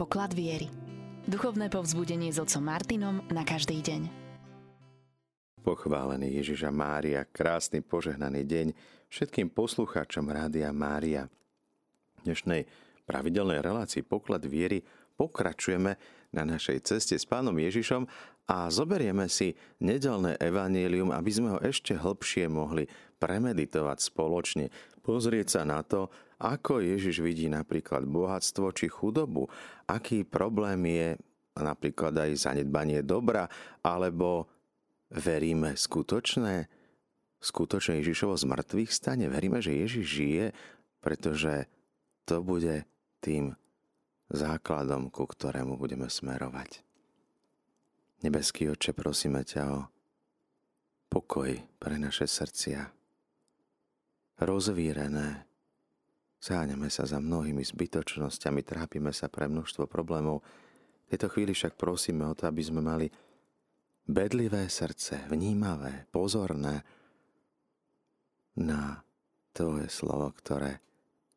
poklad viery. Duchovné povzbudenie s otcom Martinom na každý deň. Pochválený Ježiša Mária, krásny požehnaný deň všetkým poslucháčom Rádia Mária. V dnešnej pravidelnej relácii Poklad viery pokračujeme na našej ceste s Pánom Ježišom a zoberieme si nedeľné evanjelium, aby sme ho ešte hlbšie mohli premeditovať spoločne, pozrieť sa na to, ako Ježiš vidí napríklad bohatstvo či chudobu, aký problém je napríklad aj zanedbanie dobra, alebo veríme skutočné Ježišovo zmrtvých stane, veríme, že Ježiš žije, pretože to bude tým základom, ku ktorému budeme smerovať. Nebeský Otče, prosíme ťa o pokoj pre naše srdcia, rozvírené. Zháňame sa za mnohými zbytočnosťami, trápime sa pre množstvo problémov. V tejto chvíli však prosíme o to, aby sme mali bedlivé srdce, vnímavé, pozorné na Tvoje slovo, ktoré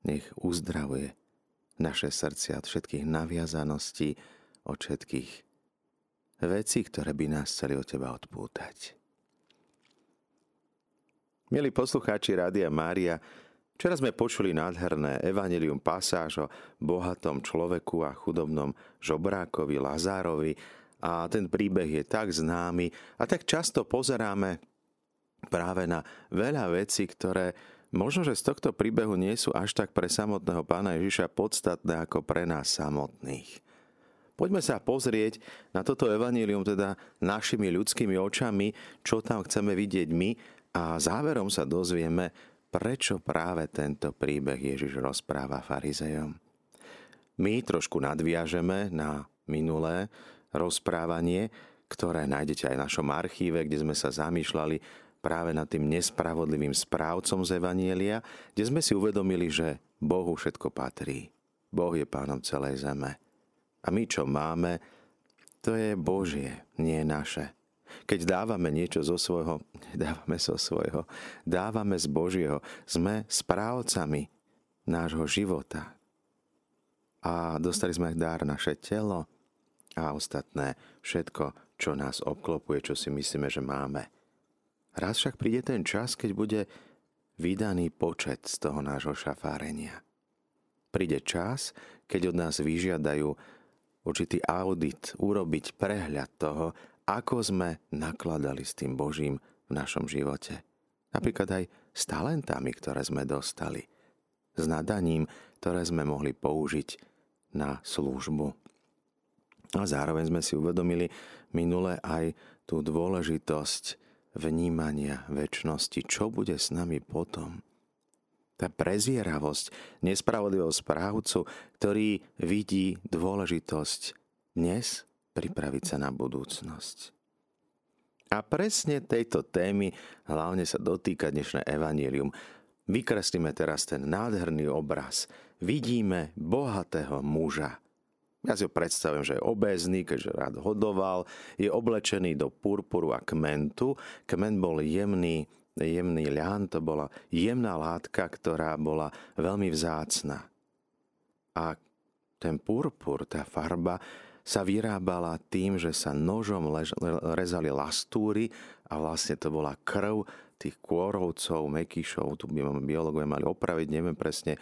nech uzdravuje naše srdcia od všetkých naviazaností, od všetkých vecí, ktoré by nás chceli od Teba odpútať. Milí poslucháči Rádia Mária, včera sme počuli nádherné evanjelium pasáž o bohatom človeku a chudobnom žobrákovi Lazárovi a ten príbeh je tak známy a tak často pozeráme práve na veľa vecí, ktoré možno, že z tohto príbehu nie sú až tak pre samotného Pána Ježiša podstatné ako pre nás samotných. Poďme sa pozrieť na toto evanjelium teda našimi ľudskými očami, čo tam chceme vidieť my a záverom sa dozvieme, prečo práve tento príbeh Ježiš rozpráva farizejom. My trošku nadviažeme na minulé rozprávanie, ktoré nájdete aj v našom archíve, kde sme sa zamýšľali práve nad tým nespravodlivým správcom z evanjelia, kde sme si uvedomili, že Bohu všetko patrí. Boh je pánom celej zeme. A my, čo máme, to je Božie, nie naše. Keď dávame niečo zo svojho, dávame z Božieho. Sme správcami nášho života. A dostali sme dar naše telo a ostatné všetko, čo nás obklopuje, čo si myslíme, že máme. Raz však príde ten čas, keď bude vydaný počet z toho nášho šafárenia. Príde čas, keď od nás vyžiadajú určitý audit, urobiť prehľad toho, ako sme nakladali s tým Božím v našom živote. Napríklad aj s talentami, ktoré sme dostali. S nadaním, ktoré sme mohli použiť na službu. A zároveň sme si uvedomili minule aj tú dôležitosť vnímania večnosti. Čo bude s nami potom? Tá prezieravosť nespravodlivého správcu, ktorý vidí dôležitosť dnes, pripraviť sa na budúcnosť. A presne tejto témy hlavne sa dotýka dnešné evanjelium. Vykreslíme teraz ten nádherný obraz. Vidíme bohatého muža. Ja si ho predstavujem, že je obézny, keďže rád hodoval. Je oblečený do purpuru a kmentu. Kmen bol jemný ľan, to bola jemná látka, ktorá bola veľmi vzácna. A ten purpur, tá farba, sa vyrábala tým, že sa nožom rezali lastúry a vlastne to bola krv tých kôrovcov, mekyšov, tu by biológovia mali opraviť, neviem presne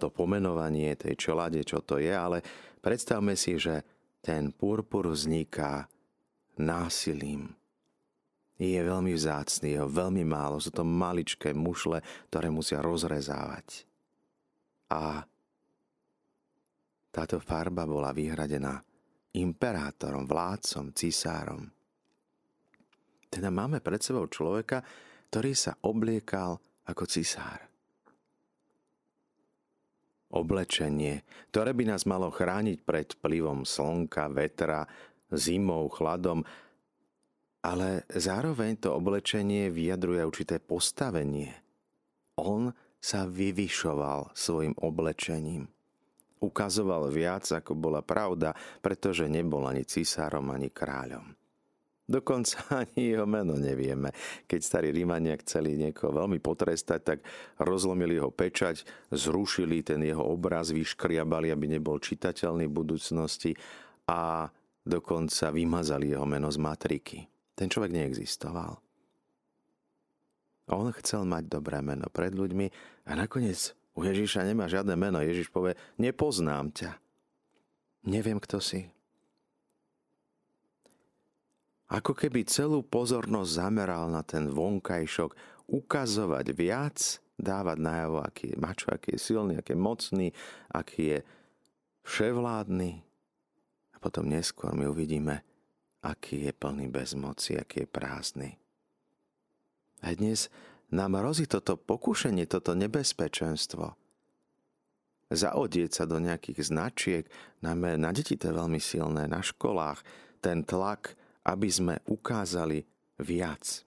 to pomenovanie tej čelade, čo to je, ale predstavme si, že ten purpur vzniká násilím. Je veľmi vzácný, je veľmi málo, sú to maličké mušle, ktoré musia rozrezávať. A táto farba bola vyhradená imperátorom, vládcom, cisárom. Teda máme pred sebou človeka, ktorý sa obliekal ako cisár. Oblečenie, ktoré by nás malo chrániť pred vplyvom slnka, vetra, zimou, chladom, ale zároveň to oblečenie vyjadruje určité postavenie. On sa vyvyšoval svojim oblečením. Ukazoval viac, ako bola pravda, pretože nebol ani cisárom, ani kráľom. Dokonca ani jeho meno nevieme. Keď starí Rímania chceli niekoho veľmi potrestať, tak rozlomili jeho pečať, zrušili ten jeho obraz, vyškriabali, aby nebol čitateľný v budúcnosti a dokonca vymazali jeho meno z matriky. Ten človek neexistoval. On chcel mať dobré meno pred ľuďmi a nakoniec u Ježiša nemá žiadne meno. Ježiš povie, nepoznám ťa. Neviem, kto si. Ako keby celú pozornosť zameral na ten vonkajšok, ukazovať viac, dávať najavo, aký je mačo, aký je silný, aký je mocný, aký je vševládny. A potom neskôr my uvidíme, aký je plný bezmoci, aký je prázdny. A dnes nám hrozí toto pokušenie, toto nebezpečenstvo. Zaodieť sa do nejakých značiek, najmä na deti to je veľmi silné, na školách, ten tlak, aby sme ukázali viac.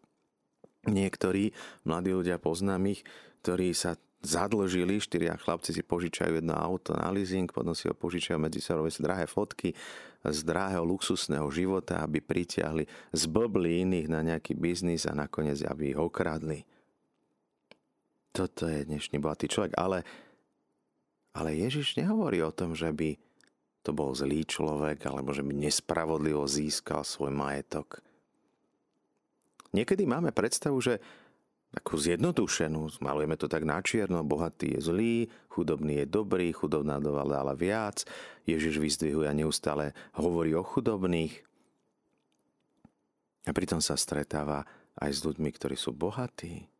Niektorí, mladí ľudia, poznám ich, ktorí sa zadlžili, 4 chlapci si požičajú jedno auto na leasing, potom si ho požičajú medzi sebou drahé fotky z drahého luxusného života, aby pritiahli z blbli iných na nejaký biznis a nakoniec, aby ich okradli. Toto je dnešný bohatý človek, ale Ježiš nehovorí o tom, že by to bol zlý človek, alebo že by nespravodlivo získal svoj majetok. Niekedy máme predstavu, že takú zjednodušenú, malujeme to tak na čierno, bohatý je zlý, chudobný je dobrý, chudobná dala viac, Ježiš vyzdvihuje a neustále hovorí o chudobných. A pritom sa stretáva aj s ľuďmi, ktorí sú bohatí.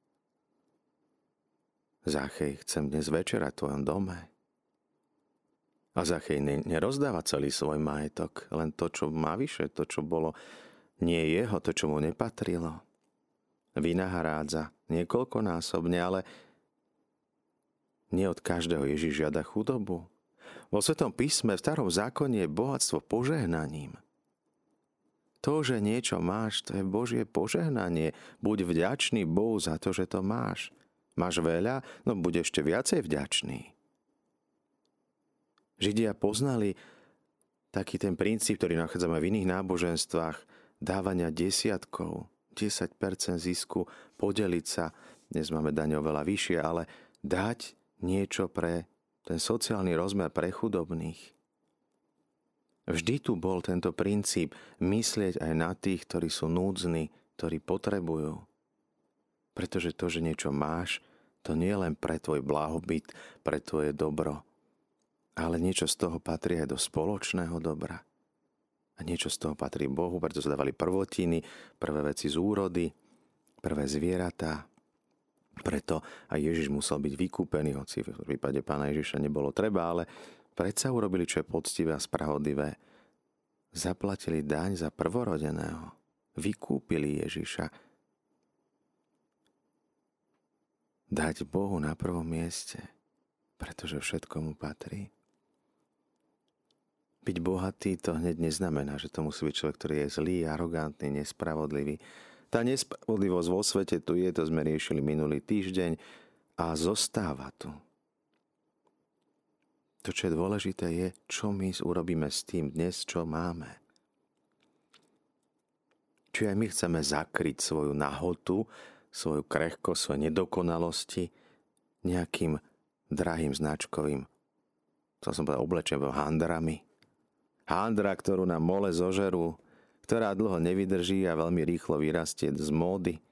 Záchej, chcem dnes večerať v tvojom dome. A Zachej nerozdáva celý svoj majetok, len to, čo má vyše, to, čo bolo nie jeho, to, čo mu nepatrilo. Vynahrádza niekoľkonásobne, ale nie od každého Ježiš žiada chudobu. Vo Svetom písme, v Starom zákone je bohatstvo požehnaním. To, že niečo máš, to je Božie požehnanie. Buď vďačný Bohu za to, že to máš. Máš veľa, no buď ešte viacej vďačný. Židia poznali taký ten princíp, ktorý nachádzame v iných náboženstvách, dávania desiatkov, 10% zisku, podeliť sa, dnes máme daň oveľa vyššie, ale dať niečo pre ten sociálny rozmer pre chudobných. Vždy tu bol tento princíp myslieť aj na tých, ktorí sú núdzni, ktorí potrebujú. Pretože to, že niečo máš, to nie je len pre tvoj blahobyt, pre tvoje dobro. Ale niečo z toho patrí aj do spoločného dobra. A niečo z toho patrí Bohu, preto sa dávali prvotiny, prvé veci z úrody, prvé zvieratá. Preto aj Ježiš musel byť vykúpený, hoci v prípade Pána Ježiša nebolo treba, ale predsa urobili, čo je poctivé a spravodlivé. Zaplatili daň za prvorodeného. Vykúpili Ježiša. Dať Bohu na prvom mieste, pretože všetko mu patrí. Byť bohatý to hneď neznamená, že to musí byť človek, ktorý je zlý, arogantný, nespravodlivý. Tá nespravodlivosť vo svete tu je, to sme riešili minulý týždeň a zostáva tu. To, čo je dôležité, je, čo my urobíme s tým dnes, čo máme. Či aj my chceme zakryť svoju nahotu, svoju krehkosť, svoje nedokonalosti nejakým drahým značkovým, to som povedal, oblečením, handrami. Handra, ktorú nám mole zožerú, ktorá dlho nevydrží a veľmi rýchlo vyrastie z módy.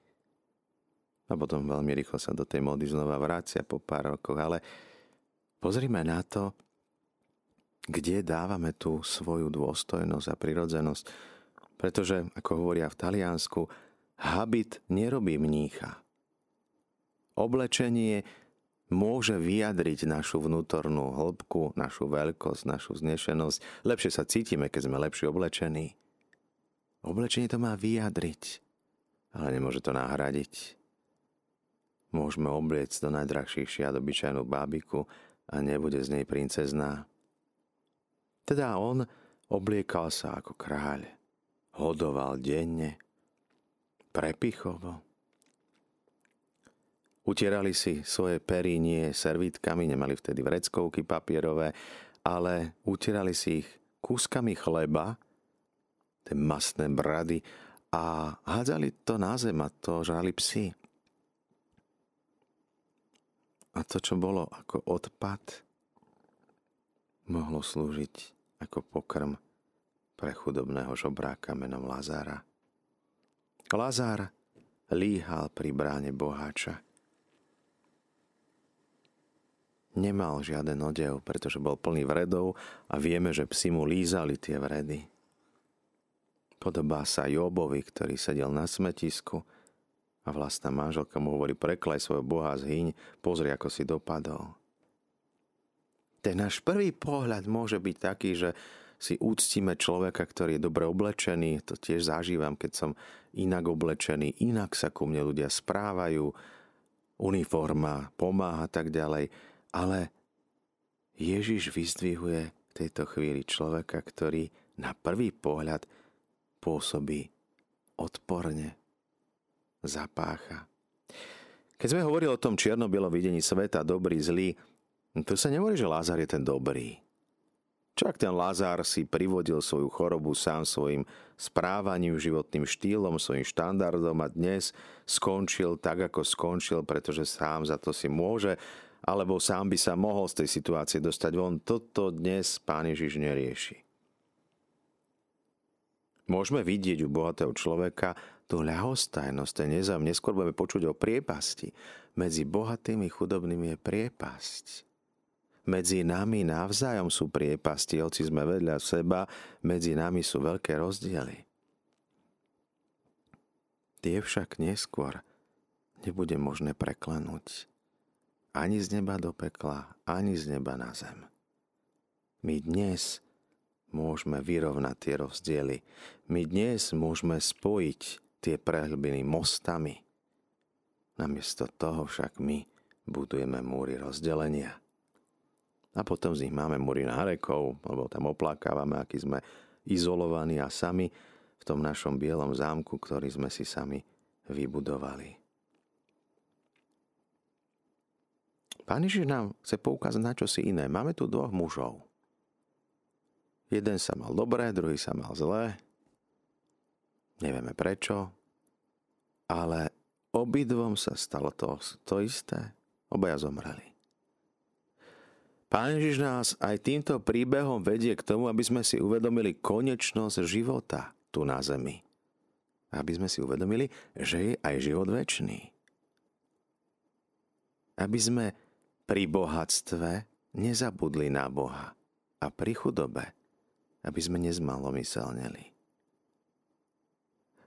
A potom veľmi rýchlo sa do tej módy znova vracia po pár rokoch. Ale pozrime na to, kde dávame tú svoju dôstojnosť a prirodzenosť. Pretože, ako hovoria v Taliansku, habit nerobí mnícha. Oblečenie môže vyjadriť našu vnútornú hĺbku, našu veľkosť, našu znešenosť. Lepšie sa cítime, keď sme lepšie oblečení. Oblečenie to má vyjadriť, ale nemôže to nahradiť. Môžeme obliecť do najdrahších šiat obyčajnú bábiku a nebude z nej princezná. Teda on obliekal sa ako kráľ. Hodoval denne, prepichovo. Utierali si svoje pery nie servítkami, nemali vtedy vreckovky papierové, ale utierali si ich kúskami chleba, tie mastné brady a hádzali to na zem a to žrali psi. A to, čo bolo ako odpad, mohlo slúžiť ako pokrm pre chudobného žobráka menom Lazára. Lazár líhal pri bráne boháča. Nemal žiaden odev, pretože bol plný vredov a vieme, že psi mu lízali tie vredy. Podobá sa Jóbovi, ktorý sedel na smetisku a vlastná manželka mu hovorí: preklaj svojho boha, zhyň, pozri, ako si dopadol. Ten náš prvý pohľad môže byť taký, že si úctíme človeka, ktorý je dobre oblečený. To tiež zažívam, keď som inak oblečený, inak sa ku mne ľudia správajú, uniforma pomáha tak ďalej. Ale Ježiš vyzdvihuje v tejto chvíli človeka, ktorý na prvý pohľad pôsobí odporne, zapácha. Keď sme hovorili o tom čierno-bielom videní sveta, dobrý, zlý, to sa nehovorí, že Lázar je ten dobrý. Čak ten Lázar si privodil svoju chorobu sám svojim správaním, životným štýlom, svojim štandardom a dnes skončil tak, ako skončil, pretože sám za to si môže, alebo sám by sa mohol z tej situácie dostať von. Toto dnes Pán Ježiš nerieši. Môžeme vidieť u bohatého človeka tú ľahostajnosť, ten nezaujem. Neskôr budeme počuť o priepasti. Medzi bohatými a chudobnými je priepasť. Medzi nami navzájom sú priepasti, hoci sme vedľa seba, medzi nami sú veľké rozdiely. Tie však neskôr nebude možné preklenúť. Ani z neba do pekla, ani z neba na zem. My dnes môžeme vyrovnať tie rozdiely. My dnes môžeme spojiť tie prehlbiny mostami. Namiesto toho však my budujeme múry rozdelenia. A potom z nich máme múry nárekov, lebo tam oplakávame, aký sme izolovaní a sami v tom našom bielom zámku, ktorý sme si sami vybudovali. Pán Ježiš nám chce poukázať na čosi iné. Máme tu dvoch mužov. Jeden sa mal dobré, druhý sa mal zlé. Nevieme prečo, ale obidvom sa stalo to isté. Obaja zomreli. Pán Ježiš nás aj týmto príbehom vedie k tomu, aby sme si uvedomili konečnosť života tu na zemi. Aby sme si uvedomili, že je aj život večný. Aby sme pri bohatstve nezabudli na Boha a pri chudobe, aby sme nezmalomyselneli.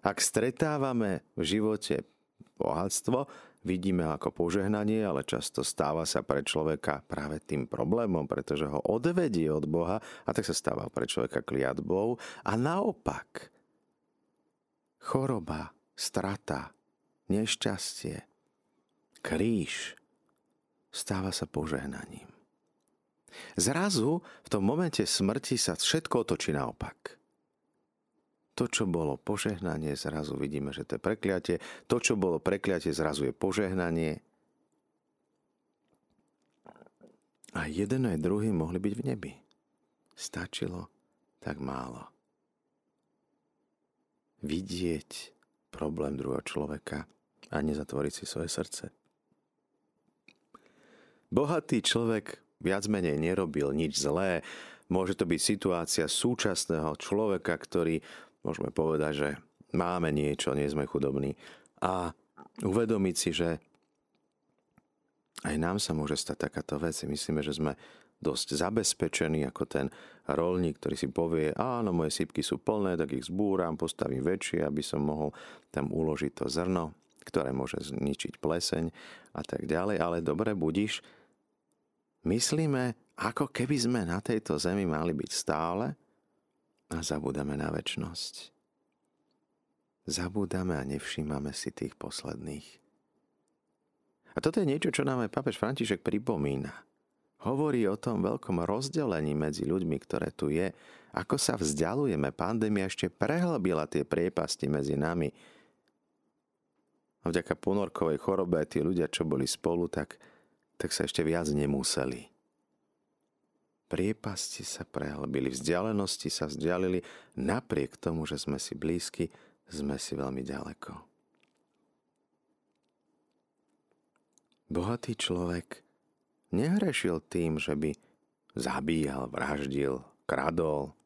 Ak stretávame v živote bohatstvo, vidíme ako požehnanie, ale často stáva sa pre človeka práve tým problémom, pretože ho odvedie od Boha a tak sa stáva pre človeka kliatbou. A naopak, choroba, strata, nešťastie, kríž stáva sa požehnaním. Zrazu v tom momente smrti sa všetko otočí naopak. To, čo bolo požehnanie, zrazu vidíme, že to je prekliatie. To, čo bolo prekliatie, zrazu je požehnanie. A jeden aj druhý mohli byť v nebi. Stačilo tak málo. Vidieť problém druhého človeka a nezatvoriť si svoje srdce. Bohatý človek viac menej nerobil nič zlé. Môže to byť situácia súčasného človeka, ktorý môžeme povedať, že máme niečo, nie sme chudobní. A uvedomiť si, že aj nám sa môže stať takáto vec. Myslíme, že sme dosť zabezpečení, ako ten roľník, ktorý si povie: áno, moje sípky sú plné, tak ich zbúram, postavím väčšie, aby som mohol tam uložiť to zrno, ktoré môže zničiť pleseň a tak ďalej. Ale dobre, budiš, myslíme, ako keby sme na tejto zemi mali byť stále, a zabúdame na večnosť. Zabúdame a nevšímame si tých posledných. A toto je niečo, čo nám aj pápež František pripomína. Hovorí o tom veľkom rozdelení medzi ľuďmi, ktoré tu je. Ako sa vzdialujeme, pandémia ešte prehlbila tie priepasti medzi nami. A vďaka ponorkovej chorobe tí ľudia, čo boli spolu, tak sa ešte viac nemuseli. Priepasti sa prehlbili, vzdialenosti sa vzdialili, napriek tomu, že sme si blízky, sme si veľmi ďaleko. Bohatý človek nehrešil tým, že by zabíjal, vraždil, kradol.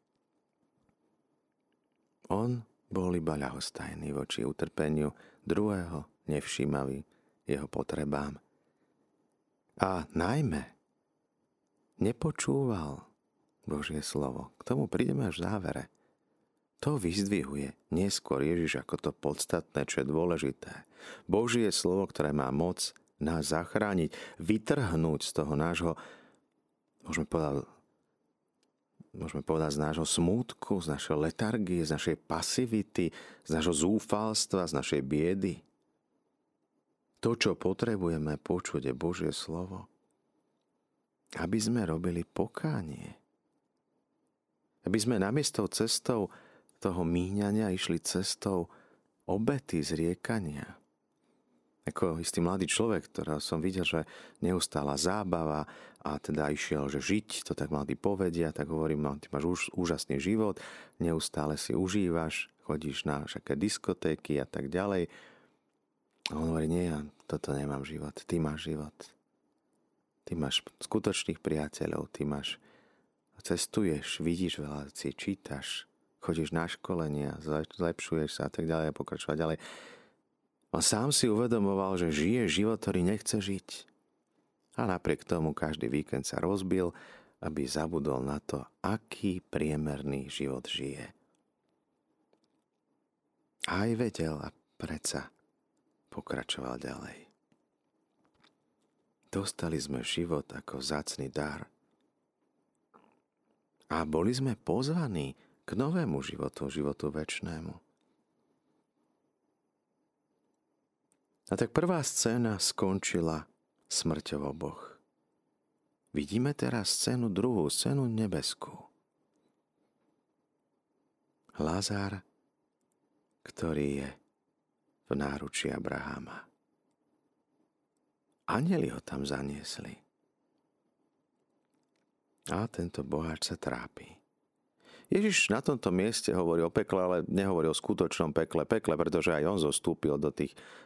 On bol iba ľahostajný voči utrpeniu druhého, nevšímavý jeho potrebám. A najmä nepočúval Božie slovo. K tomu prídeme až v závere. To vyzdvihuje neskôr Ježiš ako to podstatné, čo je dôležité. Božie slovo, ktoré má moc nás zachrániť, vytrhnúť z toho nášho, môžeme povedať z nášho smútku, z našej letargie, z našej pasivity, z nášho zúfalstva, z našej biedy. To, čo potrebujeme počuť, je Božie slovo. Aby sme robili pokánie. Aby sme namiesto cestou toho míňania išli cestou obety, zriekania. Ako istý mladý človek, ktorého som videl, že neustála zábava a teda išiel, že žiť, to tak mladí povedia, tak hovorím, ty máš úžasný život, neustále si užívaš, chodíš na všaké diskotéky a tak ďalej. A on hovorí, nie, ja toto nemám život, ty máš život. Ty máš skutočných priateľov, ty máš, cestuješ, vidíš veľa vecí, čítaš, chodíš na školenia, zlepšuješ sa a tak ďalej, pokračovať ďalej. On sám si uvedomoval, že žije život, ktorý nechce žiť. A napriek tomu každý víkend sa rozbil, aby zabudol na to, aký priemerný život žije. Aj vedel a predsa pokračoval ďalej. Dostali sme život ako vzácny dar. A boli sme pozvaní k novému životu, životu večnému. A tak prvá scéna skončila smrťou oboch. Vidíme teraz scénu druhú, scénu nebeskú. Lazár, ktorý je v náručí Abraháma. Anjeli ho tam zaniesli. A tento boháč sa trápi. Ježiš na tomto mieste hovorí o pekle, ale nehovorí o skutočnom pekle, pretože aj on zostúpil do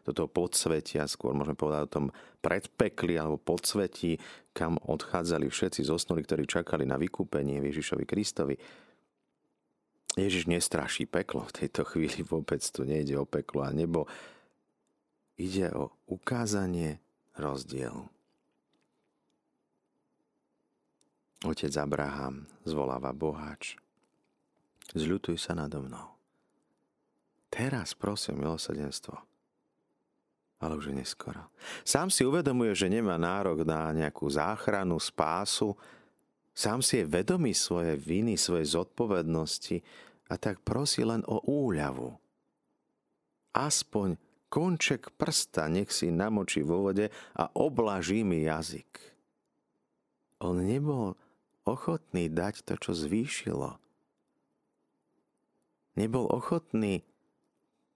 toho podsvetia, skôr môžeme povedať o tom predpekli alebo podsvetí, kam odchádzali všetci zosnuli, ktorí čakali na vykúpenie Ježišovi Kristovi. Ježiš nestraší peklo v tejto chvíli, vôbec tu nejde o peklo a nebo. Ide o ukázanie rozdielu. Otec Abraham zvoláva boháč. Zľutuj sa nado mnou. Teraz prosím milosrdenstvo. Ale už je neskoro. Sám si uvedomuje, že nemá nárok na nejakú záchranu, spásu. Sám si je vedomý svoje viny, svoje zodpovednosti a tak prosí len o úľavu. Aspoň konček prsta nech si namočí vo vode a oblaží mi jazyk. On nebol ochotný dať to, čo zvýšilo. Nebol ochotný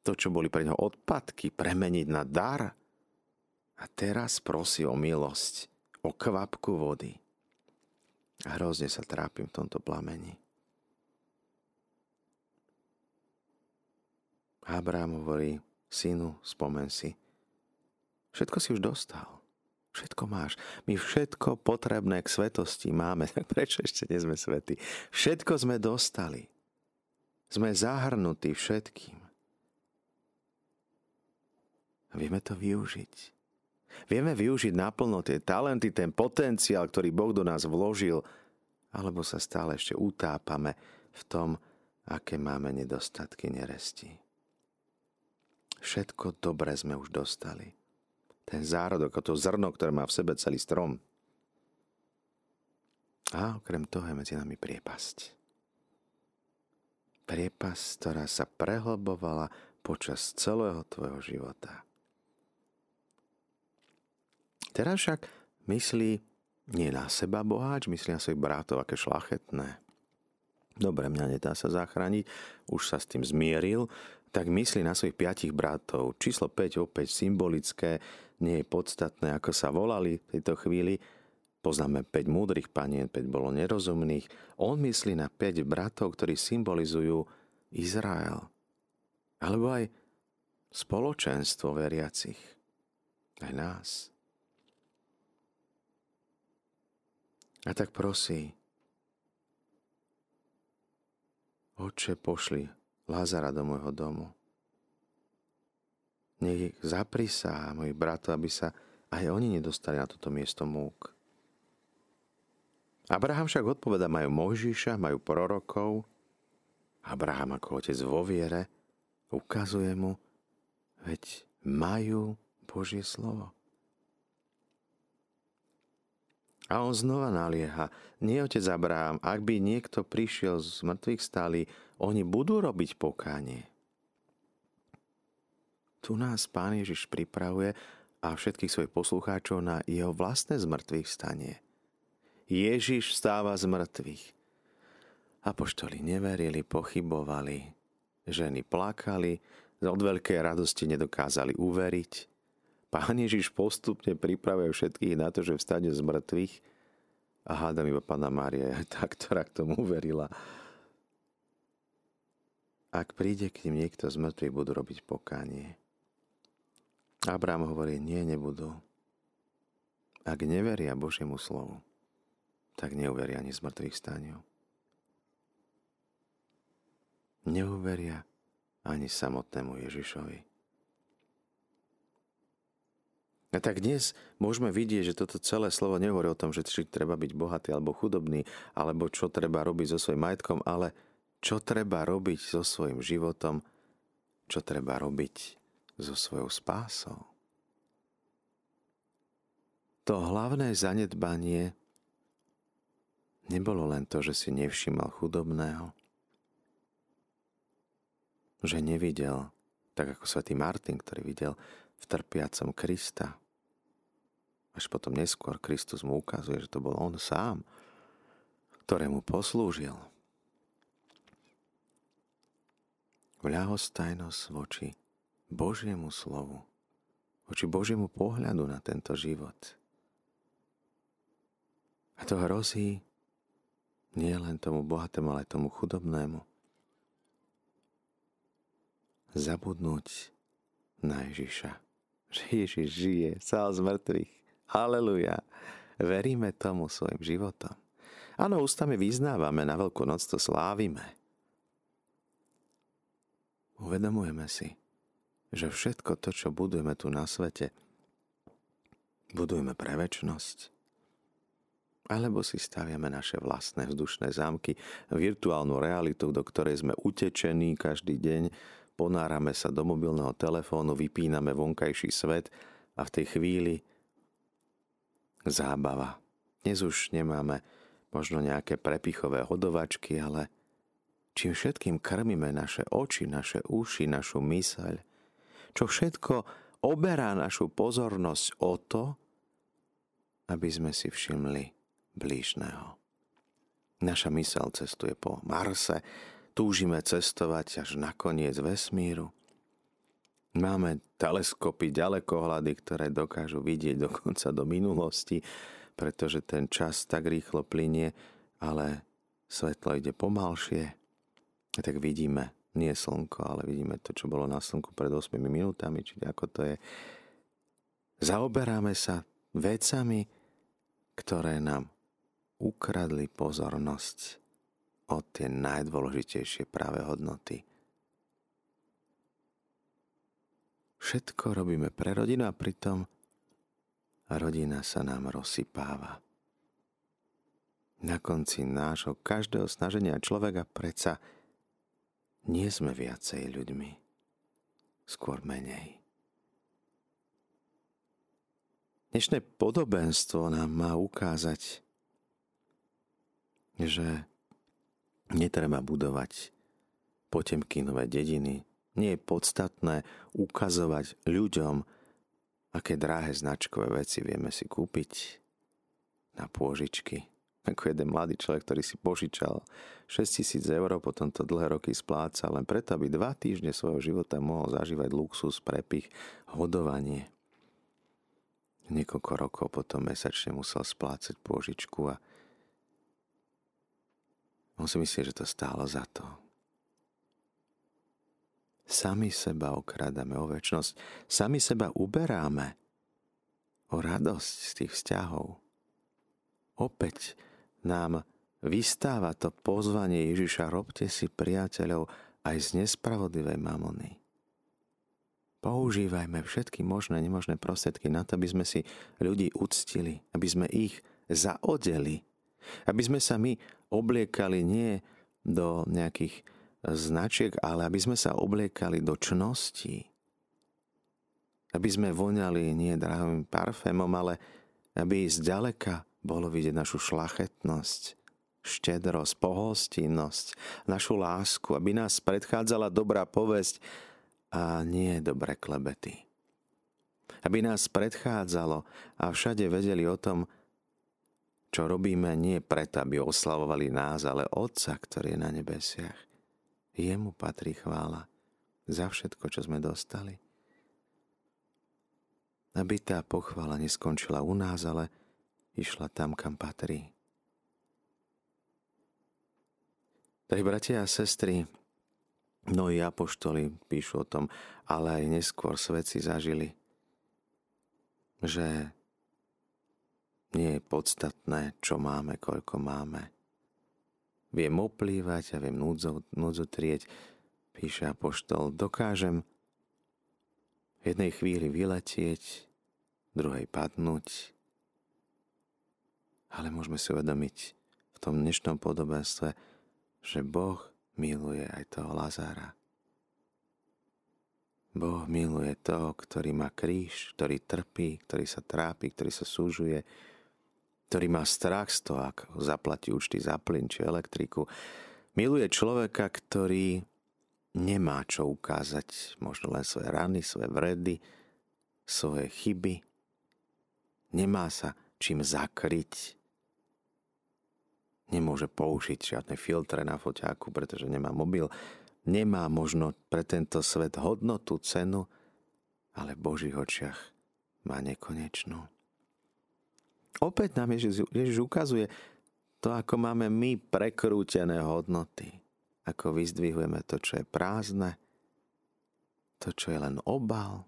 to, čo boli pre neho odpadky, premeniť na dar. A teraz prosí o milosť, o kvapku vody. A hrozne sa trápim v tomto plameni. Abraham hovorí, synu, spomen si, všetko si už dostal. Všetko máš. My všetko potrebné k svetosti máme. Tak prečo ešte nie sme svätí? Všetko sme dostali. Sme zahrnutí všetkým. A vieme to využiť. Vieme využiť naplno tie talenty, ten potenciál, ktorý Boh do nás vložil, alebo sa stále ešte utápame v tom, aké máme nedostatky, neresti. Všetko dobre sme už dostali. Ten zárodok, to zrno, ktoré má v sebe celý strom. A okrem toho je medzi nami priepasť. Priepasť, ktorá sa prehlbovala počas celého tvojho života. Teraz však myslí nie na seba boháč, myslí na svojich brátov, aké šlachetné. Dobre, mňa nedá sa zachrániť, už sa s tým zmieril, tak myslí na svojich 5 bratov. Číslo 5 opäť symbolické, nie je podstatné, ako sa volali v tejto chvíli. Poznáme 5 múdrych panien, 5 bolo nerozumných. On myslí na 5 bratov, ktorí symbolizujú Izrael. alebo aj spoločenstvo veriacich, aj nás. A tak prosí, Otče, pošli Lázara do môjho domu. Nech zaprisá mojich bratov, aby sa aj oni nedostali na toto miesto múk. Abraham však odpovedá, majú Mojžiša, majú prorokov. Abraham ako otec vo viere ukazuje mu, veď majú Božie slovo. A on znova nalieha, nie otec Abraham, ak by niekto prišiel z mŕtvych stály, oni budú robiť pokánie. Tu nás Pán Ježiš pripravuje a všetkých svojich poslucháčov na jeho vlastné zmŕtvych stanie. Ježiš vstáva z mŕtvych. Apoštoli neverili, pochybovali. Ženy plakali, od veľkej radosti nedokázali uveriť. Pán Ježiš postupne pripravuje všetkých na to, že vstane z mŕtvych. A hádam iba Panna Mária je tá, ktorá k tomu uverila. Ak príde k nim niekto z mŕtvych, budú robiť pokánie. Abraham hovorí, nie, nebudú. Ak neveria Božiemu slovu, tak neuveria ani zmŕtvych staniu. Neuveria ani samotnému Ježišovi. A tak dnes môžeme vidieť, že toto celé slovo nehovorí o tom, že či treba byť bohatý alebo chudobný, alebo čo treba robiť so svojím majetkom, ale čo treba robiť so svojím životom, čo treba robiť so svojou spásou. To hlavné zanedbanie nebolo len to, že si nevšímal chudobného, že nevidel, tak ako svätý Martin, ktorý videl v trpiacom Krista. Až potom neskôr Kristus mu ukazuje, že to bol on sám, ktorému poslúžil. Ľahostajnosť voči Božiemu slovu, voči Božiemu pohľadu na tento život. A to hrozí nie len tomu bohatému, ale aj tomu chudobnému. Zabudnúť na Ježiša. Že Ježiš žije, stal z mŕtvych. Halelujá. Veríme tomu svojim životom. Áno, ústami vyznávame, na Veľkú noc to slávime. Uvedomujeme si, že všetko to, čo budujeme tu na svete, budujeme pre večnosť. Alebo si staviame naše vlastné vzdušné zámky, virtuálnu realitu, do ktorej sme utečení každý deň, ponárame sa do mobilného telefónu, vypíname vonkajší svet a v tej chvíli zábava. Dnes už nemáme možno nejaké prepichové hodovačky, ale čím všetkým krmíme naše oči, naše uši, našu myseľ, čo všetko oberá našu pozornosť o to, aby sme si všimli blížneho. Naša myseľ cestuje po Marse, túžime cestovať až na koniec vesmíru. Máme teleskopy, ďalekohľady, ktoré dokážu vidieť dokonca do minulosti, pretože ten čas tak rýchlo plynie, ale svetlo ide pomalšie. A tak vidíme nie slnko, ale vidíme to, čo bolo na slnku pred 8 minútami, čiže ako to je. Zaoberáme sa vecami, ktoré nám ukradli pozornosť od tie najdôležitejšie práve hodnoty. Všetko robíme pre rodinu a pritom rodina sa nám rozsypáva. Na konci nášho každého snaženia človeka predsa nie sme viacej ľuďmi, skôr menej. Dnešné podobenstvo nám má ukázať, že netreba budovať potemkinové dediny. Nie je podstatné ukazovať ľuďom, aké drahé značkové veci vieme si kúpiť na pôžičky. Ako jeden mladý človek, ktorý si požičal 6 000 eur, potom to dlhé roky spláca, len preto, aby 2 týždne svojho života mohol zažívať luxus, prepich, hodovanie. Niekoľko rokov potom mesačne musel splácať pôžičku a on si myslí, že to stálo za to. Sami seba okradame o večnosť, sami seba uberáme o radosť z tých vzťahov. Opäť nám vystáva to pozvanie Ježiša: robte si priateľov aj z nespravodlivej mamony. Používajme všetky možné, nemožné prostriedky na to, aby sme si ľudí uctili, aby sme ich zaodeli, aby sme sa my obliekali nie do nejakých značiek, ale aby sme sa obliekali do čností. Aby sme voňali nie drahým parfémom, ale aby zďaleka bolo vidieť našu šlachetnosť, štedrosť, pohostinnosť, našu lásku, aby nás predchádzala dobrá povesť a nie dobré klebety. Aby nás predchádzalo a všade vedeli o tom, čo robíme nie preto, aby oslavovali nás, ale Otca, ktorý je na nebesiach. Jemu patrí chvála za všetko, čo sme dostali. Aby tá pochvála neskončila u nás, ale išla tam, kam patrí. Tak, bratia a sestry, mnohí apoštoli píšu o tom, ale aj neskôr svedci zažili, že nie je podstatné, čo máme, koľko máme. Viem oplývať a viem núdzu trieť, píše apoštol. Dokážem v jednej chvíli vyletieť, druhej padnúť. Ale môžeme si uvedomiť v tom dnešnom podobenstve, že Boh miluje aj toho Lazára. Boh miluje toho, ktorý má kríž, ktorý trpí, ktorý sa trápi, ktorý sa súžuje, ktorý má strach z toho, ak zaplatí účty za plyn či elektriku. Miluje človeka, ktorý nemá čo ukázať, možno len svoje rany, svoje vredy, svoje chyby. Nemá sa čím zakryť. Nemôže použiť žiadne filtre na foťáku, pretože nemá mobil. Nemá možno pre tento svet hodnotu, cenu, ale v Božích očiach má nekonečnú. Opäť nám Ježiš ukazuje to, ako máme my prekrútené hodnoty. Ako vyzdvihujeme to, čo je prázdne, to, čo je len obal,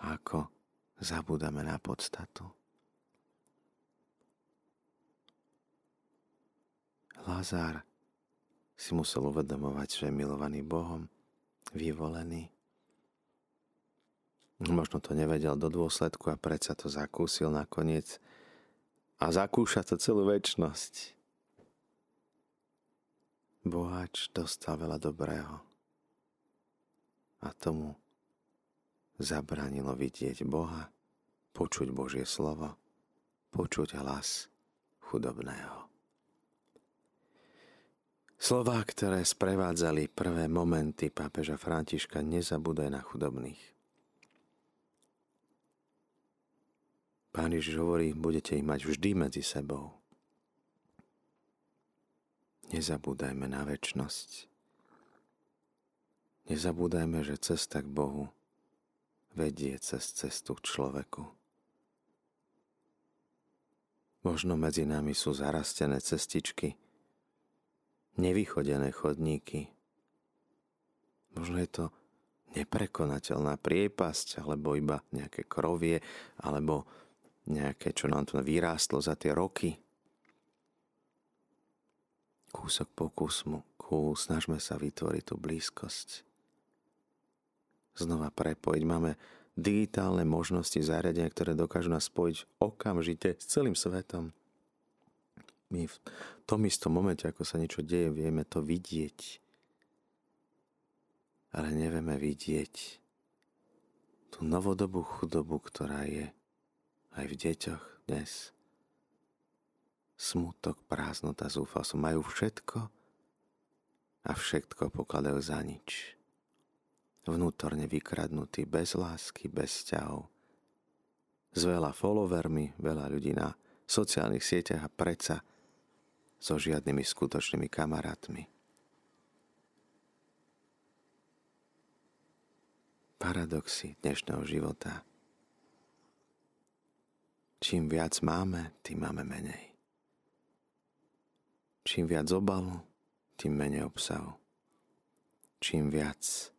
a ako zabúdame na podstatu. Lazár si musel uvedomovať, že je milovaný Bohom, vyvolený. Možno to nevedel do dôsledku a predsa to zakúsil nakoniec a zakúša to celú večnosť. Boháč dostal veľa dobrého a tomu zabránilo vidieť Boha, počuť Božie slovo, počuť hlas chudobného. Slová, ktoré sprevádzali prvé momenty pápeža Františka: nezabúdaj na chudobných. Pán Ježiš hovorí, budete ich mať vždy medzi sebou. Nezabúdajme na večnosť. Nezabúdajme, že cesta k Bohu vedie cez cestu k človeku. Možno medzi nami sú zarastené cestičky, nevychodené chodníky. Možno je to neprekonateľná priepasť, alebo iba nejaké krovie, alebo nejaké, čo nám tu vyrástlo za tie roky. Kúsok po kúsku snažme sa vytvoriť tú blízkosť. Znova prepojiť. Máme digitálne možnosti, zariadenia, ktoré dokážu nás spojiť okamžite s celým svetom. My v tom istom momente, ako sa niečo deje, vieme to vidieť. Ale nevieme vidieť tú novodobú chudobu, ktorá je aj v deťoch dnes. Smutok, prázdnota, zúfalstvo. Majú všetko a všetko pokladajú za nič. Vnútorne vykradnutí, bez lásky, bez vzťahov. S veľa followermi, veľa ľudí na sociálnych sieťach a predsa so žiadnymi skutočnými kamarátmi. Paradoxy dnešného života. Čím viac máme, tým máme menej. Čím viac obalu, tým menej obsahu. čím viac.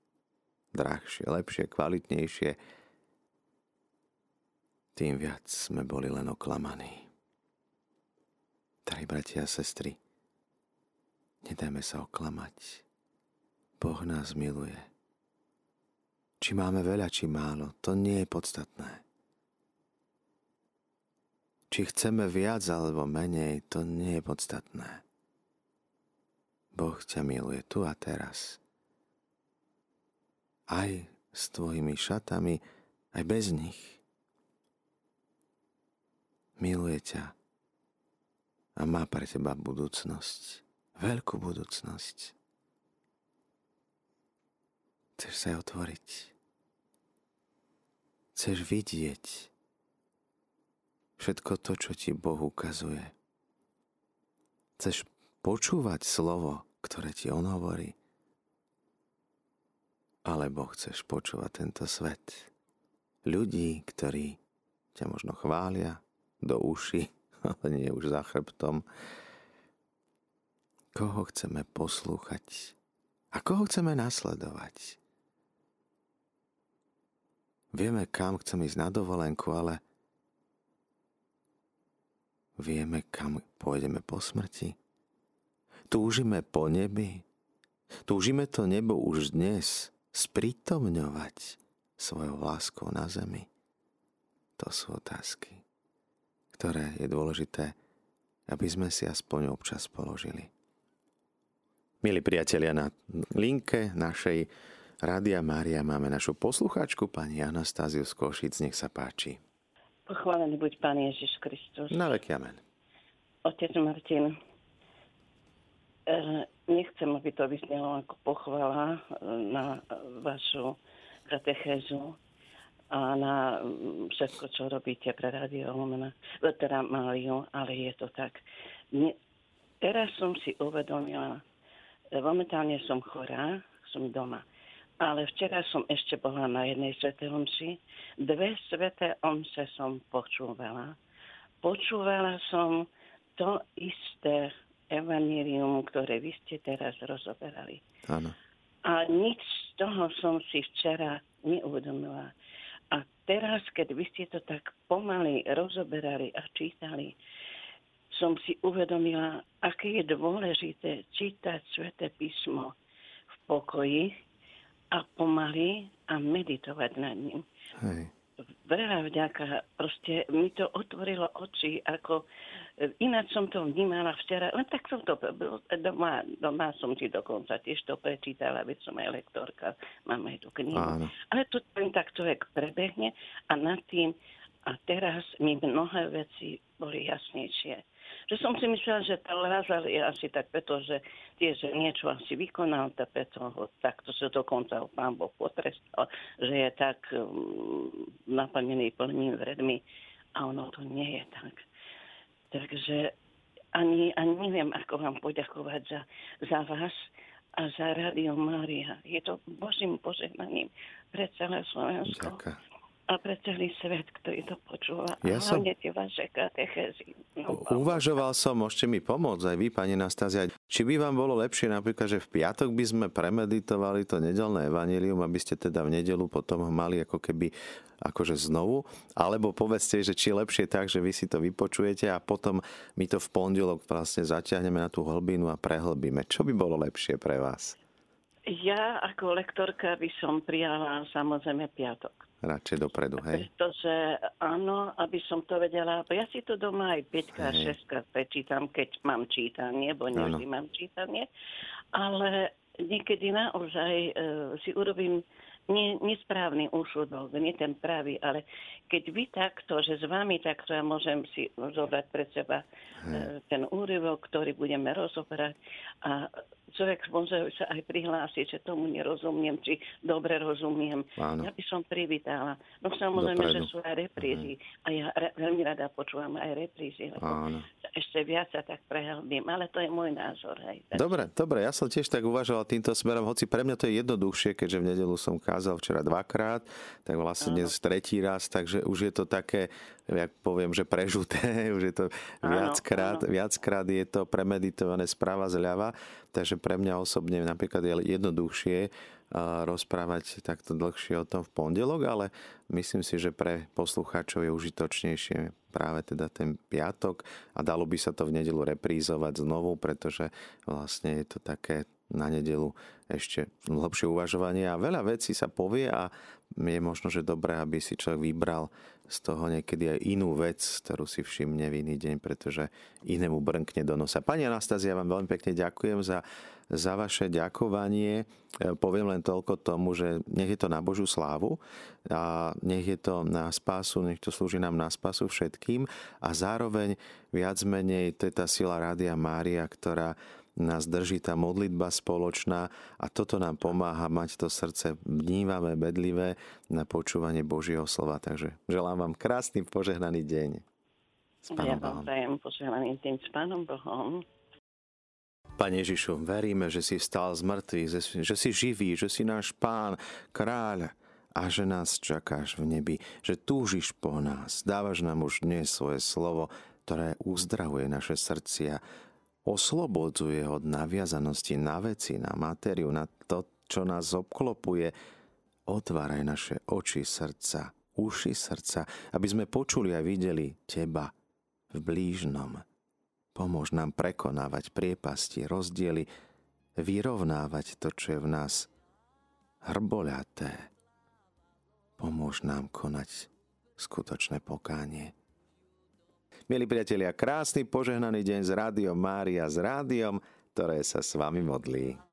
Drahšie, lepšie, kvalitnejšie, tým viac sme boli len oklamaní. Drahí bratia a sestry, nedajme sa oklamať. Boh nás miluje. Či máme veľa, či málo, to nie je podstatné. Či chceme viac alebo menej, to nie je podstatné. Boh ťa miluje tu a teraz. Aj s tvojimi šatami, aj bez nich. Miluje ťa a má pre teba budúcnosť. Veľkú budúcnosť. Chceš sa jej otvoriť. Chceš vidieť všetko to, čo ti Boh ukazuje. Chceš počúvať slovo, ktoré ti On hovorí. Alebo chceš počúvať tento svet. Ľudí, ktorí ťa možno chvália do uši, ale nie už za chrbtom. Koho chceme poslúchať a koho chceme nasledovať? Vieme, kam chceme ísť na dovolenku, ale vieme, kam pôjdeme po smrti. Túžime po nebi. Túžime to nebo už dnes sprítomňovať svojou láskou na zemi. To sú otázky, ktoré je dôležité, aby sme si aspoň občas položili. Milí priatelia, na linke našej Rádia Mária máme našu poslucháčku, pani Anastáziu z Košíc. Nech sa páči. Pochválený buď Pán Ježiš Kristus. Na veky amen. Otec Martin, nechcem, aby to vyznelo ako pochvala na vašu katechézu a na všetko, čo robíte pre Rádio Lumena, teda Máriu, ale je to tak. Teraz som si uvedomila, momentálne som chorá, som doma. Ale včera som ešte bola na jednej svätej omši. Dve sväté omše som počúvala. Počúvala som to isté evanjelium, ktoré vy ste teraz rozoberali. Áno. A nič z toho som si včera neuvedomila. A teraz, keď vy ste to tak pomaly rozoberali a čítali, som si uvedomila, aké je dôležité čítať Sväté písmo v pokoji a pomaly a meditovať nad ním. Hej. Veľa vďaka, proste mi to otvorilo oči, ako ináč som to vnímala včera, len tak som to doma som si dokonca tiež to prečítala, veď som aj lektorka, mám aj tú knihu. Áno. Ale to len tak človek prebehne a nad tým, a teraz mi mnohé veci boli jasnejšie. Že som si myslela, že tá Lázar je asi tak, pretože tiež niečo asi vykonal, takto sa dokonca Pán Boh potrestal, že je tak naplnený plnými vredmi a ono to nie je tak. Takže ani neviem, ako vám poďakovať za vás a za Rádio Mária. Je to Božím požehnaním pre celé Slovensko. Ďakujem. A pre celý svet, ktorý to počúva. Ja som hlavne tie vaše katechézy. Uvažoval som, môžete mi pomôcť aj vy, pani Anastázia. Či by vám bolo lepšie napríklad, že v piatok by sme premeditovali to nedeľné evanjelium, aby ste teda v nedeľu potom mali ako keby akože znovu, alebo povedzte, že či lepšie tak, že vy si to vypočujete a potom my to v pondelok vlastne zaťahneme na tú hlbinu a prehlbíme. Čo by bolo lepšie pre vás? Ja ako lektorka by som prijala samozrejme piatok. Radšej dopredu, hej? Pretože áno, aby som to vedela. Ja si to doma aj 5-krát, 6-krát prečítam, keď mám čítanie, bo nevždy mám čítanie. Ale niekedy naozaj si urobím nesprávny úsudok, nie ten pravý, ale keď vy takto, že s vami takto ja môžem si zobrať pre seba ten úryvok, ktorý budeme rozobrať a človek môže sa aj prihlásiť, že tomu nerozumiem, či dobre rozumiem. Áno. Ja by som privítala. No samozrejme, dopredu, že sú aj reprízy. A ja veľmi rada počúvam aj reprízy. Ešte viac sa tak prehlbím. Ale to je môj názor. Hej. Dobre, ja som tiež tak uvažoval týmto smerom. Hoci pre mňa to je jednoduchšie, keďže v nedeľu som kázal včera 2-krát, tak vlastne dnes 3. raz, takže už je to také, ja poviem, že prežuté, už je to viackrát je to premeditované správa zľava, takže pre mňa osobne napríklad je jednoduchšie rozprávať takto dlhšie o tom v pondelok, ale myslím si, že pre poslucháčov je užitočnejšie práve teda ten piatok a dalo by sa to v nedeľu reprízovať znovu, pretože vlastne je to také na nedeľu ešte lepšie uvažovanie a veľa vecí sa povie a je možno, že dobré, aby si človek vybral z toho niekedy aj inú vec, ktorú si všimne v iný deň, pretože inému brnkne do nosa. Pani Anastázia, vám veľmi pekne ďakujem za vaše ďakovanie. Poviem len toľko tomu, že nech je to na Božiu slávu a nech je to na spásu, nech to slúži nám na spásu všetkým a zároveň viac menej to je tá sila Rádia Mária, ktorá nás drží tá modlitba spoločná a toto nám pomáha mať to srdce bdnívavé, bedlivé na počúvanie Božieho slova. Takže želám vám krásny, požehnaný deň. S Pánom Bohom. Požehnaný deň s Pánom Bohom. Pane Ježišu, veríme, že si vstal z mŕtvych, že si živý, že si náš Pán, Kráľ a že nás čakáš v nebi, že túžiš po nás. Dávaš nám už dnes svoje slovo, ktoré uzdravuje naše srdcia, oslobodzuje ho od naviazanosti na veci, na matériu, na to, čo nás obklopuje. Otváraj naše oči srdca, uši srdca, aby sme počuli a videli teba v blížnom. Pomôž nám prekonávať priepasti, rozdiely, vyrovnávať to, čo je v nás hrboľaté. Pomôž nám konať skutočné pokánie. Milí priatelia, krásny požehnaný deň z Rádiom Mária, s rádiom, ktoré sa s vami modlí.